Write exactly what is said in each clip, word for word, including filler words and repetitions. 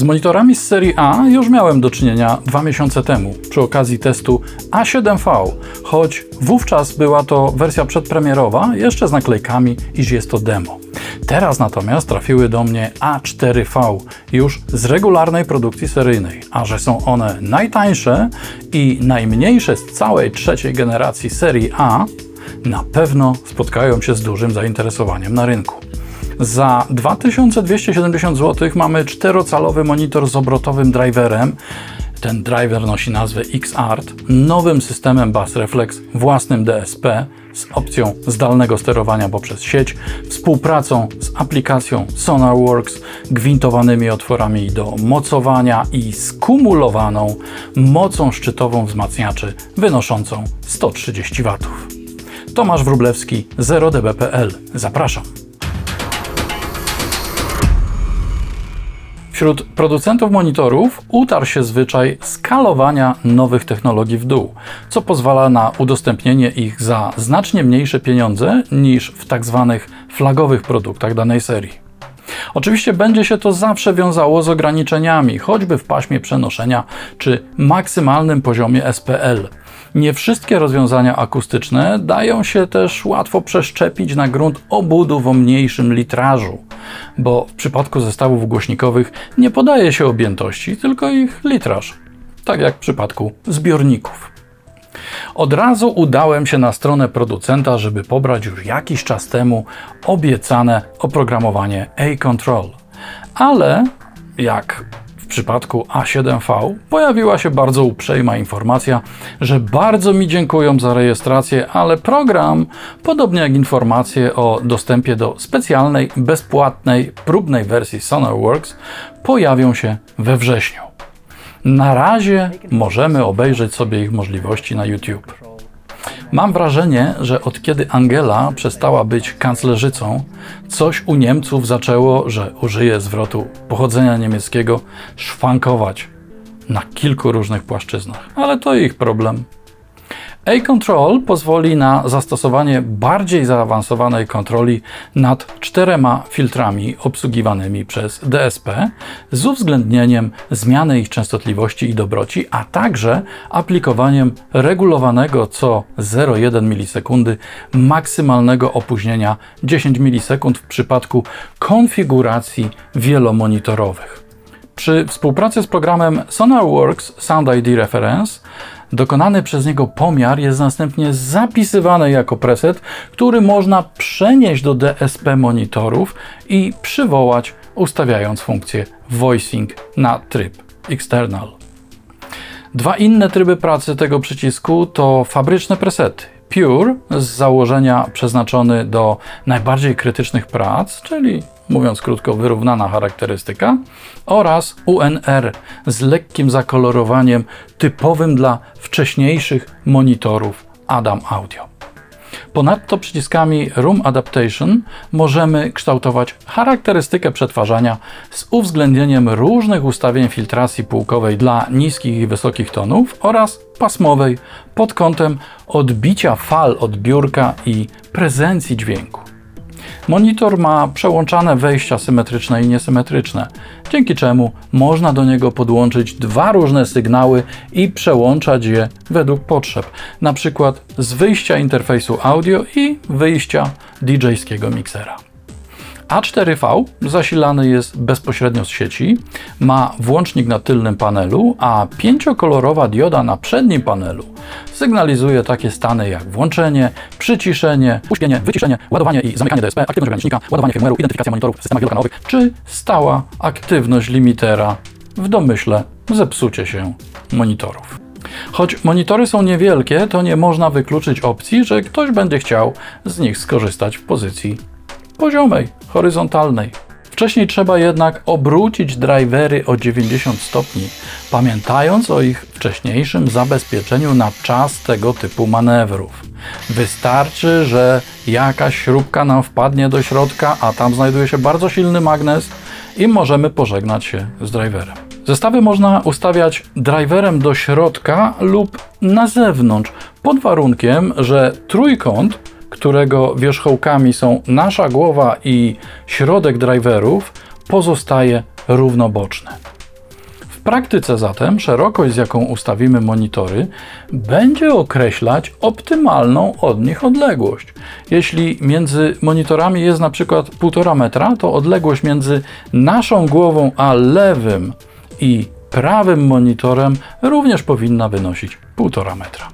Z monitorami z serii A już miałem do czynienia dwa miesiące temu przy okazji testu A siedem V, choć wówczas była to wersja przedpremierowa, jeszcze z naklejkami, iż jest to demo. Teraz natomiast trafiły do mnie A cztery V już z regularnej produkcji seryjnej, a że są one najtańsze i najmniejsze z całej trzeciej generacji serii A, na pewno spotkają się z dużym zainteresowaniem na rynku. Za dwa tysiące dwieście siedemdziesiąt złotych mamy czterocalowy monitor z obrotowym driverem. Ten driver nosi nazwę X-Art, nowym systemem Bass Reflex, własnym D S P, z opcją zdalnego sterowania poprzez sieć, współpracą z aplikacją Sonarworks, gwintowanymi otworami do mocowania i skumulowaną mocą szczytową wzmacniaczy wynoszącą sto trzydzieści watów. Tomasz Wróblewski, zero d b kropka p l. Zapraszam. Wśród producentów monitorów utarł się zwyczaj skalowania nowych technologii w dół, co pozwala na udostępnienie ich za znacznie mniejsze pieniądze niż w tzw. flagowych produktach danej serii. Oczywiście będzie się to zawsze wiązało z ograniczeniami, choćby w paśmie przenoszenia czy maksymalnym poziomie S P L. Nie wszystkie rozwiązania akustyczne dają się też łatwo przeszczepić na grunt obudów o mniejszym litrażu, bo w przypadku zestawów głośnikowych nie podaje się objętości, tylko ich litraż, tak jak w przypadku zbiorników. Od razu udałem się na stronę producenta, żeby pobrać już jakiś czas temu obiecane oprogramowanie A Control, ale jak w przypadku A siedem V pojawiła się bardzo uprzejma informacja, że bardzo mi dziękują za rejestrację, ale program, podobnie jak informacje o dostępie do specjalnej, bezpłatnej, próbnej wersji Sonarworks, pojawią się we wrześniu. Na razie możemy obejrzeć sobie ich możliwości na YouTube. Mam wrażenie, że od kiedy Angela przestała być kanclerzycą, coś u Niemców zaczęło, że użyję zwrotu pochodzenia niemieckiego, szwankować na kilku różnych płaszczyznach, ale to ich problem. A Control pozwoli na zastosowanie bardziej zaawansowanej kontroli nad czterema filtrami obsługiwanymi przez D S P z uwzględnieniem zmiany ich częstotliwości i dobroci, a także aplikowaniem regulowanego co zero przecinek jeden milisekundy maksymalnego opóźnienia dziesięć milisekund w przypadku konfiguracji wielomonitorowych. Przy współpracy z programem Sonarworks Sound I D Reference dokonany przez niego pomiar jest następnie zapisywany jako preset, który można przenieść do D S P monitorów i przywołać, ustawiając funkcję voicing na tryb external. Dwa inne tryby pracy tego przycisku to fabryczne presety. Pure, z założenia przeznaczony do najbardziej krytycznych prac, czyli mówiąc krótko, wyrównana charakterystyka, oraz U N R z lekkim zakolorowaniem typowym dla wcześniejszych monitorów Adam Audio. Ponadto przyciskami Room Adaptation możemy kształtować charakterystykę przetwarzania z uwzględnieniem różnych ustawień filtracji półkowej dla niskich i wysokich tonów oraz pasmowej pod kątem odbicia fal od biurka i prezencji dźwięku. Monitor ma przełączane wejścia symetryczne i niesymetryczne, dzięki czemu można do niego podłączyć dwa różne sygnały i przełączać je według potrzeb, na przykład z wyjścia interfejsu audio i wyjścia D J-skiego miksera. A cztery V zasilany jest bezpośrednio z sieci, ma włącznik na tylnym panelu, a pięciokolorowa dioda na przednim panelu sygnalizuje takie stany jak włączenie, przyciszenie, uśpienie, wyciszenie, ładowanie i zamykanie D S P, aktywność ogranicznika, ładowanie firmware'u, identyfikacja monitorów w systemach wielokanałowych, czy stała aktywność limitera, w domyśle zepsucie się monitorów. Choć monitory są niewielkie, to nie można wykluczyć opcji, że ktoś będzie chciał z nich skorzystać w pozycji poziomej, horyzontalnej. Wcześniej trzeba jednak obrócić drivery o dziewięćdziesiąt stopni, pamiętając o ich wcześniejszym zabezpieczeniu na czas tego typu manewrów. Wystarczy, że jakaś śrubka nam wpadnie do środka, a tam znajduje się bardzo silny magnes i możemy pożegnać się z driverem. Zestawy można ustawiać driverem do środka lub na zewnątrz, pod warunkiem, że trójkąt, którego wierzchołkami są nasza głowa i środek driverów, pozostaje równoboczny. W praktyce zatem szerokość, z jaką ustawimy monitory, będzie określać optymalną od nich odległość. Jeśli między monitorami jest na przykład półtora metra, to odległość między naszą głową a lewym i prawym monitorem również powinna wynosić półtora metra.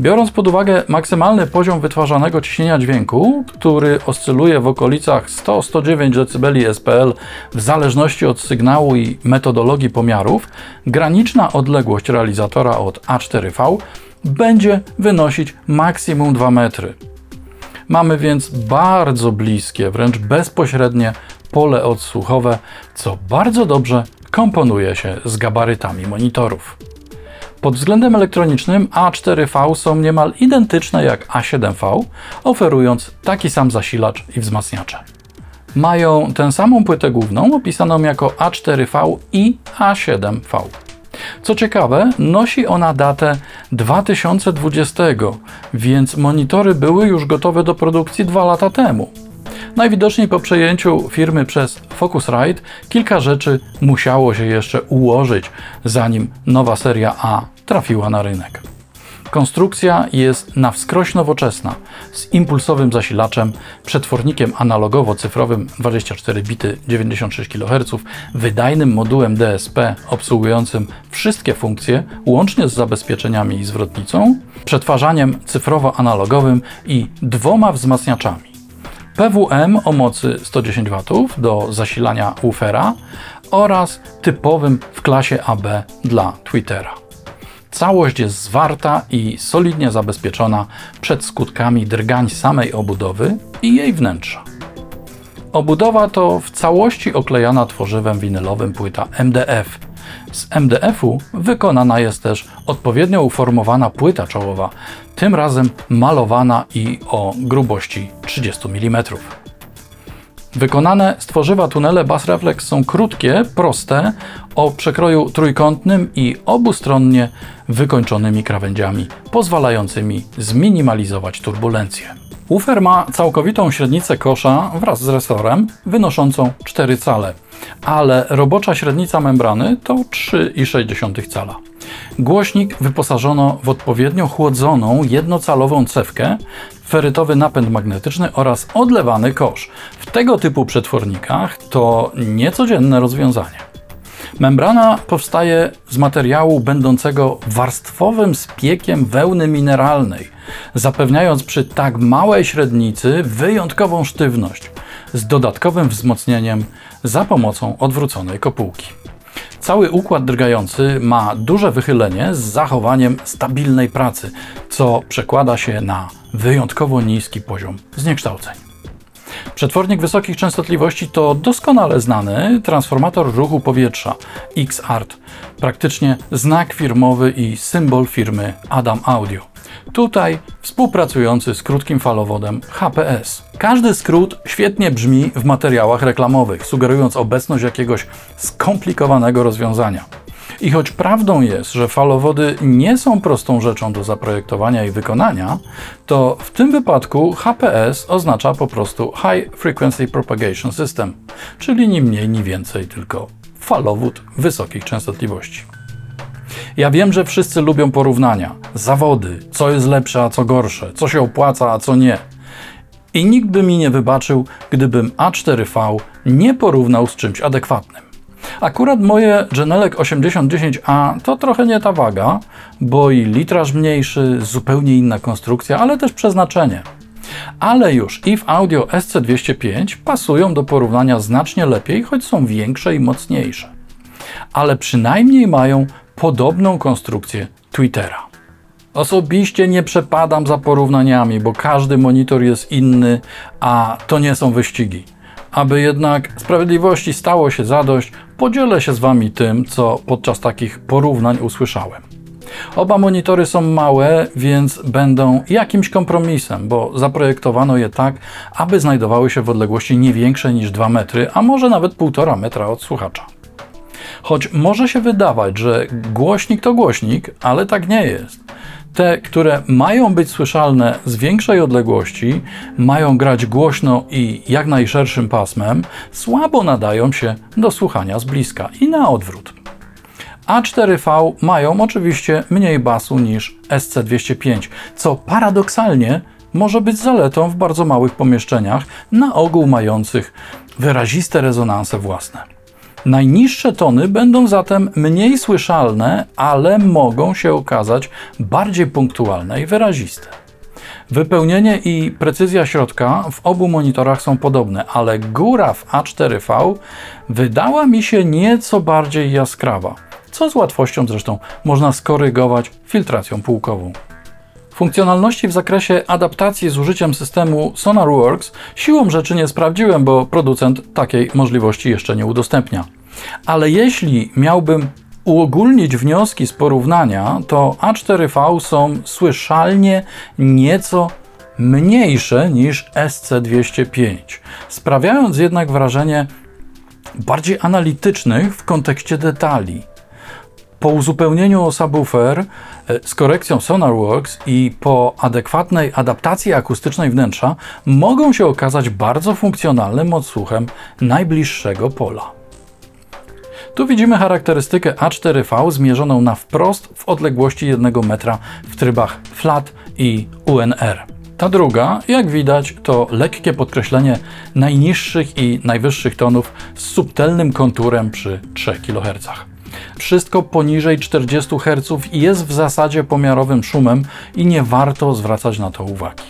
Biorąc pod uwagę maksymalny poziom wytwarzanego ciśnienia dźwięku, który oscyluje w okolicach sto do stu dziewięciu decybeli S P L w zależności od sygnału i metodologii pomiarów, graniczna odległość realizatora od A cztery V będzie wynosić maksimum dwa metry. Mamy więc bardzo bliskie, wręcz bezpośrednie pole odsłuchowe, co bardzo dobrze komponuje się z gabarytami monitorów. Pod względem elektronicznym A cztery V są niemal identyczne jak A siedem V, oferując taki sam zasilacz i wzmacniacze. Mają tę samą płytę główną, opisaną jako A cztery V i A siedem V. Co ciekawe, nosi ona datę dwa tysiące dwudziestego, więc monitory były już gotowe do produkcji dwa lata temu. Najwidoczniej po przejęciu firmy przez Focusrite kilka rzeczy musiało się jeszcze ułożyć, zanim nowa seria A trafiła na rynek. Konstrukcja jest na wskroś nowoczesna, z impulsowym zasilaczem, przetwornikiem analogowo-cyfrowym dwadzieścia cztery bity dziewięćdziesiąt sześć kiloherców, wydajnym modułem D S P obsługującym wszystkie funkcje, łącznie z zabezpieczeniami i zwrotnicą, przetwarzaniem cyfrowo-analogowym i dwoma wzmacniaczami. P W M o mocy sto dziesięć watów do zasilania woofera oraz typowym w klasie A B dla tweetera. Całość jest zwarta i solidnie zabezpieczona przed skutkami drgań samej obudowy i jej wnętrza. Obudowa to w całości oklejana tworzywem winylowym płyta M D F. Z M D F-u wykonana jest też odpowiednio uformowana płyta czołowa, tym razem malowana i o grubości trzydzieści milimetrów. Wykonane z tworzywa tunele Bass Reflex są krótkie, proste, o przekroju trójkątnym i obustronnie wykończonymi krawędziami, pozwalającymi zminimalizować turbulencję. Woofer ma całkowitą średnicę kosza wraz z resorem wynoszącą cztery cale, ale robocza średnica membrany to trzy i sześć dziesiątych cala. Głośnik wyposażono w odpowiednio chłodzoną jednocalową cewkę, ferytowy napęd magnetyczny oraz odlewany kosz. W tego typu przetwornikach to niecodzienne rozwiązanie. Membrana powstaje z materiału będącego warstwowym spiekiem wełny mineralnej, zapewniając przy tak małej średnicy wyjątkową sztywność z dodatkowym wzmocnieniem za pomocą odwróconej kopułki. Cały układ drgający ma duże wychylenie z zachowaniem stabilnej pracy, co przekłada się na wyjątkowo niski poziom zniekształceń. Przetwornik wysokich częstotliwości to doskonale znany transformator ruchu powietrza X-Art, praktycznie znak firmowy i symbol firmy Adam Audio. Tutaj współpracujący z krótkim falowodem H P S. Każdy skrót świetnie brzmi w materiałach reklamowych, sugerując obecność jakiegoś skomplikowanego rozwiązania. I choć prawdą jest, że falowody nie są prostą rzeczą do zaprojektowania i wykonania, to w tym wypadku H P S oznacza po prostu High Frequency Propagation System, czyli ni mniej, ni więcej, tylko falowód wysokich częstotliwości. Ja wiem, że wszyscy lubią porównania, zawody, co jest lepsze, a co gorsze, co się opłaca, a co nie. I nikt by mi nie wybaczył, gdybym A cztery V nie porównał z czymś adekwatnym. Akurat moje Genelec osiemdziesiąt dziesięć A to trochę nie ta waga, bo i litraż mniejszy, zupełnie inna konstrukcja, ale też przeznaczenie. Ale już Eve Audio S C dwieście pięć pasują do porównania znacznie lepiej, choć są większe i mocniejsze. Ale przynajmniej mają podobną konstrukcję tweetera. Osobiście nie przepadam za porównaniami, bo każdy monitor jest inny, a to nie są wyścigi. Aby jednak sprawiedliwości stało się zadość, podzielę się z Wami tym, co podczas takich porównań usłyszałem. Oba monitory są małe, więc będą jakimś kompromisem, bo zaprojektowano je tak, aby znajdowały się w odległości nie większej niż dwa metry, a może nawet półtora metra od słuchacza. Choć może się wydawać, że głośnik to głośnik, ale tak nie jest. Te, które mają być słyszalne z większej odległości, mają grać głośno i jak najszerszym pasmem, słabo nadają się do słuchania z bliska i na odwrót. A cztery V mają oczywiście mniej basu niż S C dwieście pięć, co paradoksalnie może być zaletą w bardzo małych pomieszczeniach, na ogół mających wyraziste rezonanse własne. Najniższe tony będą zatem mniej słyszalne, ale mogą się okazać bardziej punktualne i wyraziste. Wypełnienie i precyzja środka w obu monitorach są podobne, ale góra w A cztery V wydała mi się nieco bardziej jaskrawa, co z łatwością zresztą można skorygować filtracją półkową. Funkcjonalności w zakresie adaptacji z użyciem systemu Sonarworks siłą rzeczy nie sprawdziłem, bo producent takiej możliwości jeszcze nie udostępnia. Ale jeśli miałbym uogólnić wnioski z porównania, to A cztery V są słyszalnie nieco mniejsze niż S C dwieście pięć, sprawiając jednak wrażenie bardziej analitycznych w kontekście detali. Po uzupełnieniu o subwoofer z korekcją Sonarworks i po adekwatnej adaptacji akustycznej wnętrza mogą się okazać bardzo funkcjonalnym odsłuchem najbliższego pola. Tu widzimy charakterystykę A cztery V zmierzoną na wprost w odległości jednego metra w trybach flat i U N R. Ta druga, jak widać, to lekkie podkreślenie najniższych i najwyższych tonów z subtelnym konturem przy trzech kilohercach. Wszystko poniżej czterdziestu herców jest w zasadzie pomiarowym szumem i nie warto zwracać na to uwagi.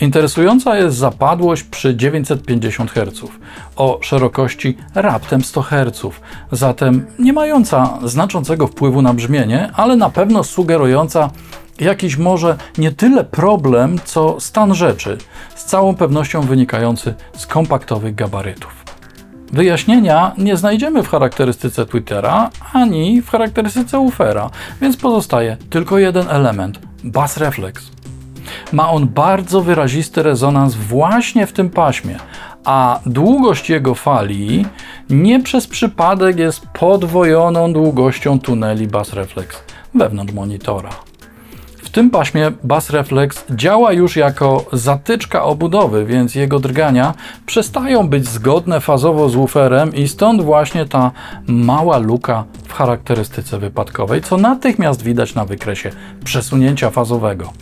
Interesująca jest zapadłość przy dziewięćset pięćdziesięciu hercach o szerokości raptem stu herców, zatem nie mająca znaczącego wpływu na brzmienie, ale na pewno sugerująca jakiś może nie tyle problem, co stan rzeczy, z całą pewnością wynikający z kompaktowych gabarytów. Wyjaśnienia nie znajdziemy w charakterystyce Twittera ani w charakterystyce Woofera, więc pozostaje tylko jeden element – Bass Reflex. Ma on bardzo wyrazisty rezonans właśnie w tym paśmie, a długość jego fali nie przez przypadek jest podwojoną długością tuneli Bass Reflex wewnątrz monitora. W tym paśmie Bass Reflex działa już jako zatyczka obudowy, więc jego drgania przestają być zgodne fazowo z wooferem i stąd właśnie ta mała luka w charakterystyce wypadkowej, co natychmiast widać na wykresie przesunięcia fazowego.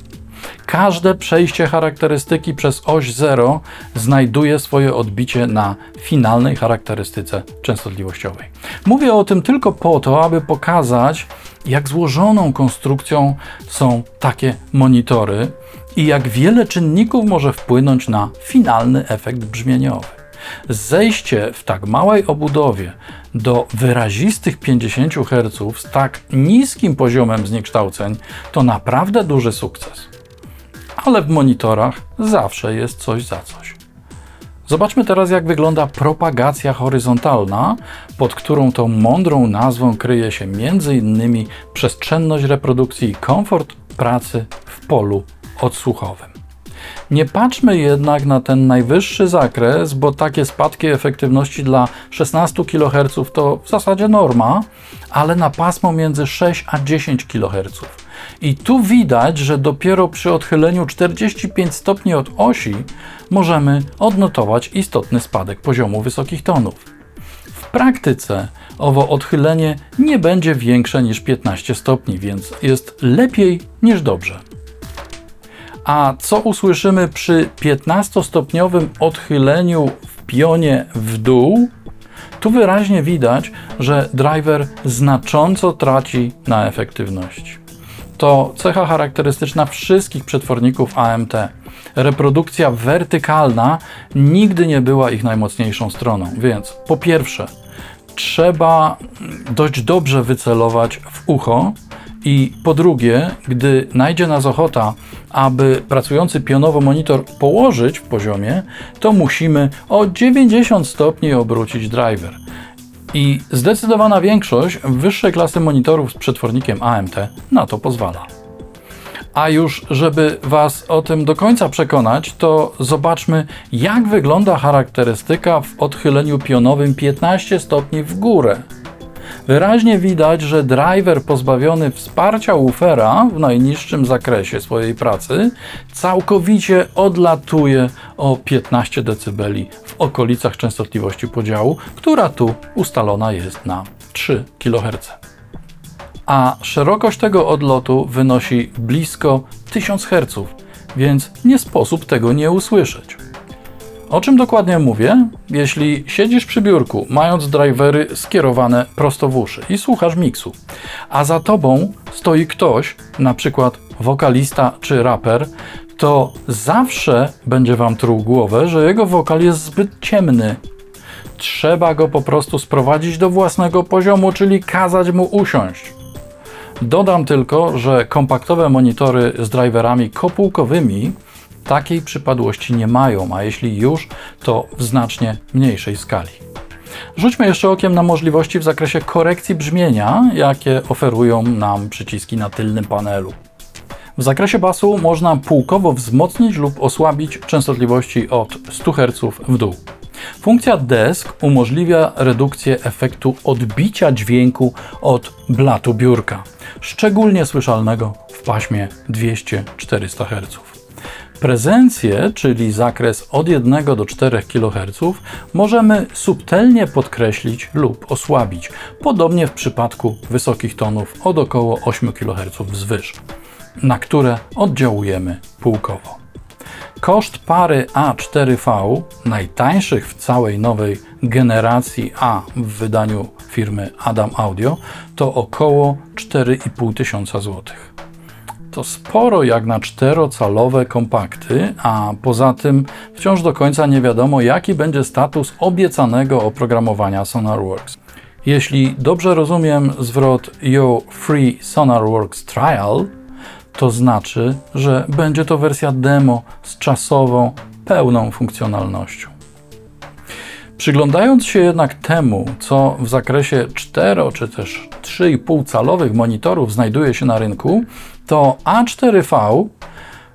Każde przejście charakterystyki przez oś zero znajduje swoje odbicie na finalnej charakterystyce częstotliwościowej. Mówię o tym tylko po to, aby pokazać, jak złożoną konstrukcją są takie monitory i jak wiele czynników może wpłynąć na finalny efekt brzmieniowy. Zejście w tak małej obudowie do wyrazistych pięćdziesięciu herców z tak niskim poziomem zniekształceń to naprawdę duży sukces. Ale w monitorach zawsze jest coś za coś. Zobaczmy teraz, jak wygląda propagacja horyzontalna, pod którą tą mądrą nazwą kryje się między innymi przestrzenność reprodukcji i komfort pracy w polu odsłuchowym. Nie patrzmy jednak na ten najwyższy zakres, bo takie spadki efektywności dla szesnastu kiloherców to w zasadzie norma, ale na pasmo między sześć a dziesięć kiloherców. I tu widać, że dopiero przy odchyleniu czterdziestu pięciu stopni od osi możemy odnotować istotny spadek poziomu wysokich tonów. W praktyce owo odchylenie nie będzie większe niż piętnaście stopni, więc jest lepiej niż dobrze. A co usłyszymy przy piętnastostopniowym odchyleniu w pionie w dół? Tu wyraźnie widać, że driver znacząco traci na efektywności. To cecha charakterystyczna wszystkich przetworników A M T. Reprodukcja wertykalna nigdy nie była ich najmocniejszą stroną, więc po pierwsze trzeba dość dobrze wycelować w ucho, i po drugie, gdy najdzie nas ochota, aby pracujący pionowo monitor położyć w poziomie, to musimy o dziewięćdziesiąt stopni obrócić driver. I zdecydowana większość wyższej klasy monitorów z przetwornikiem A M T na to pozwala. A już żeby Was o tym do końca przekonać, to zobaczmy, jak wygląda charakterystyka w odchyleniu pionowym piętnaście stopni w górę. Wyraźnie widać, że driver pozbawiony wsparcia woofera w najniższym zakresie swojej pracy całkowicie odlatuje o piętnaście decybeli w okolicach częstotliwości podziału, która tu ustalona jest na trzy kiloherce. a szerokość tego odlotu wynosi blisko tysiąc herców, więc nie sposób tego nie usłyszeć. O czym dokładnie mówię? Jeśli siedzisz przy biurku, mając drivery skierowane prosto w uszy i słuchasz miksu, a za tobą stoi ktoś, na przykład wokalista czy raper, to zawsze będzie wam truł głowę, że jego wokal jest zbyt ciemny. Trzeba go po prostu sprowadzić do własnego poziomu, czyli kazać mu usiąść. Dodam tylko, że kompaktowe monitory z driverami kopułkowymi takiej przypadłości nie mają, a jeśli już, to w znacznie mniejszej skali. Rzućmy jeszcze okiem na możliwości w zakresie korekcji brzmienia, jakie oferują nam przyciski na tylnym panelu. W zakresie basu można półkowo wzmocnić lub osłabić częstotliwości od stu herców w dół. Funkcja desk umożliwia redukcję efektu odbicia dźwięku od blatu biurka, szczególnie słyszalnego w paśmie dwieście do czterystu herców. Prezencję, czyli zakres od jednego do czterech kiloherców, możemy subtelnie podkreślić lub osłabić, podobnie w przypadku wysokich tonów od około ośmiu kiloherców wzwyż, na które oddziałujemy półkowo. Koszt pary A cztery V, najtańszych w całej nowej generacji A w wydaniu firmy Adam Audio, to około cztery i pół tysiąca złotych. To sporo jak na czterocalowe kompakty, a poza tym wciąż do końca nie wiadomo, jaki będzie status obiecanego oprogramowania Sonarworks. Jeśli dobrze rozumiem zwrot Your Free Sonarworks Trial, to znaczy, że będzie to wersja demo z czasową, pełną funkcjonalnością. Przyglądając się jednak temu, co w zakresie cztero czy też trzy i pół calowych monitorów znajduje się na rynku, to A cztery V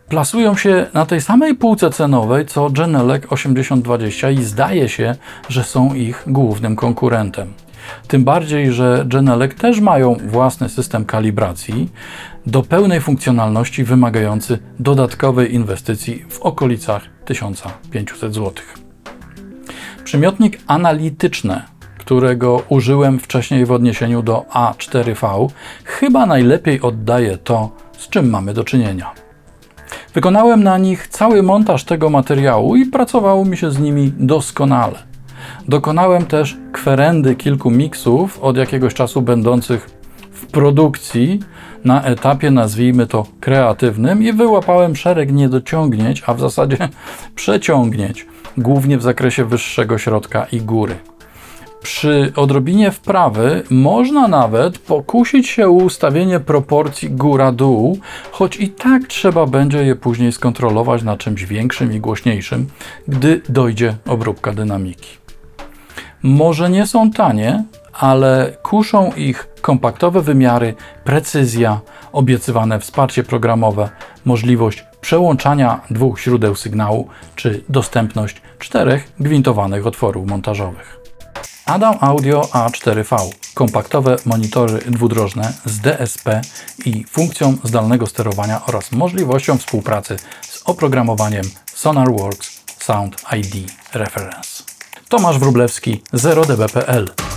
plasują się na tej samej półce cenowej co Genelec osiemdziesiąt dwadzieścia i zdaje się, że są ich głównym konkurentem. Tym bardziej, że Genelec też mają własny system kalibracji do pełnej funkcjonalności wymagający dodatkowej inwestycji w okolicach tysiąca pięciuset złotych. Przymiotnik analityczne, którego użyłem wcześniej w odniesieniu do A cztery V, chyba najlepiej oddaje to, z czym mamy do czynienia. Wykonałem na nich cały montaż tego materiału i pracowało mi się z nimi doskonale. Dokonałem też kwerendy kilku miksów od jakiegoś czasu będących w produkcji na etapie, nazwijmy to, kreatywnym i wyłapałem szereg niedociągnięć, a w zasadzie przeciągnięć, głównie w zakresie wyższego środka i góry. Przy odrobinie wprawy można nawet pokusić się o ustawienie proporcji góra-dół, choć i tak trzeba będzie je później skontrolować na czymś większym i głośniejszym, gdy dojdzie obróbka dynamiki. Może nie są tanie, ale kuszą ich kompaktowe wymiary, precyzja, obiecywane wsparcie programowe, możliwość przełączania dwóch źródeł sygnału czy dostępność czterech gwintowanych otworów montażowych. Adam Audio A cztery V, kompaktowe monitory dwudrożne z D S P i funkcją zdalnego sterowania oraz możliwością współpracy z oprogramowaniem Sonarworks Sound I D Reference. Tomasz Wróblewski, zero D B kropka P L.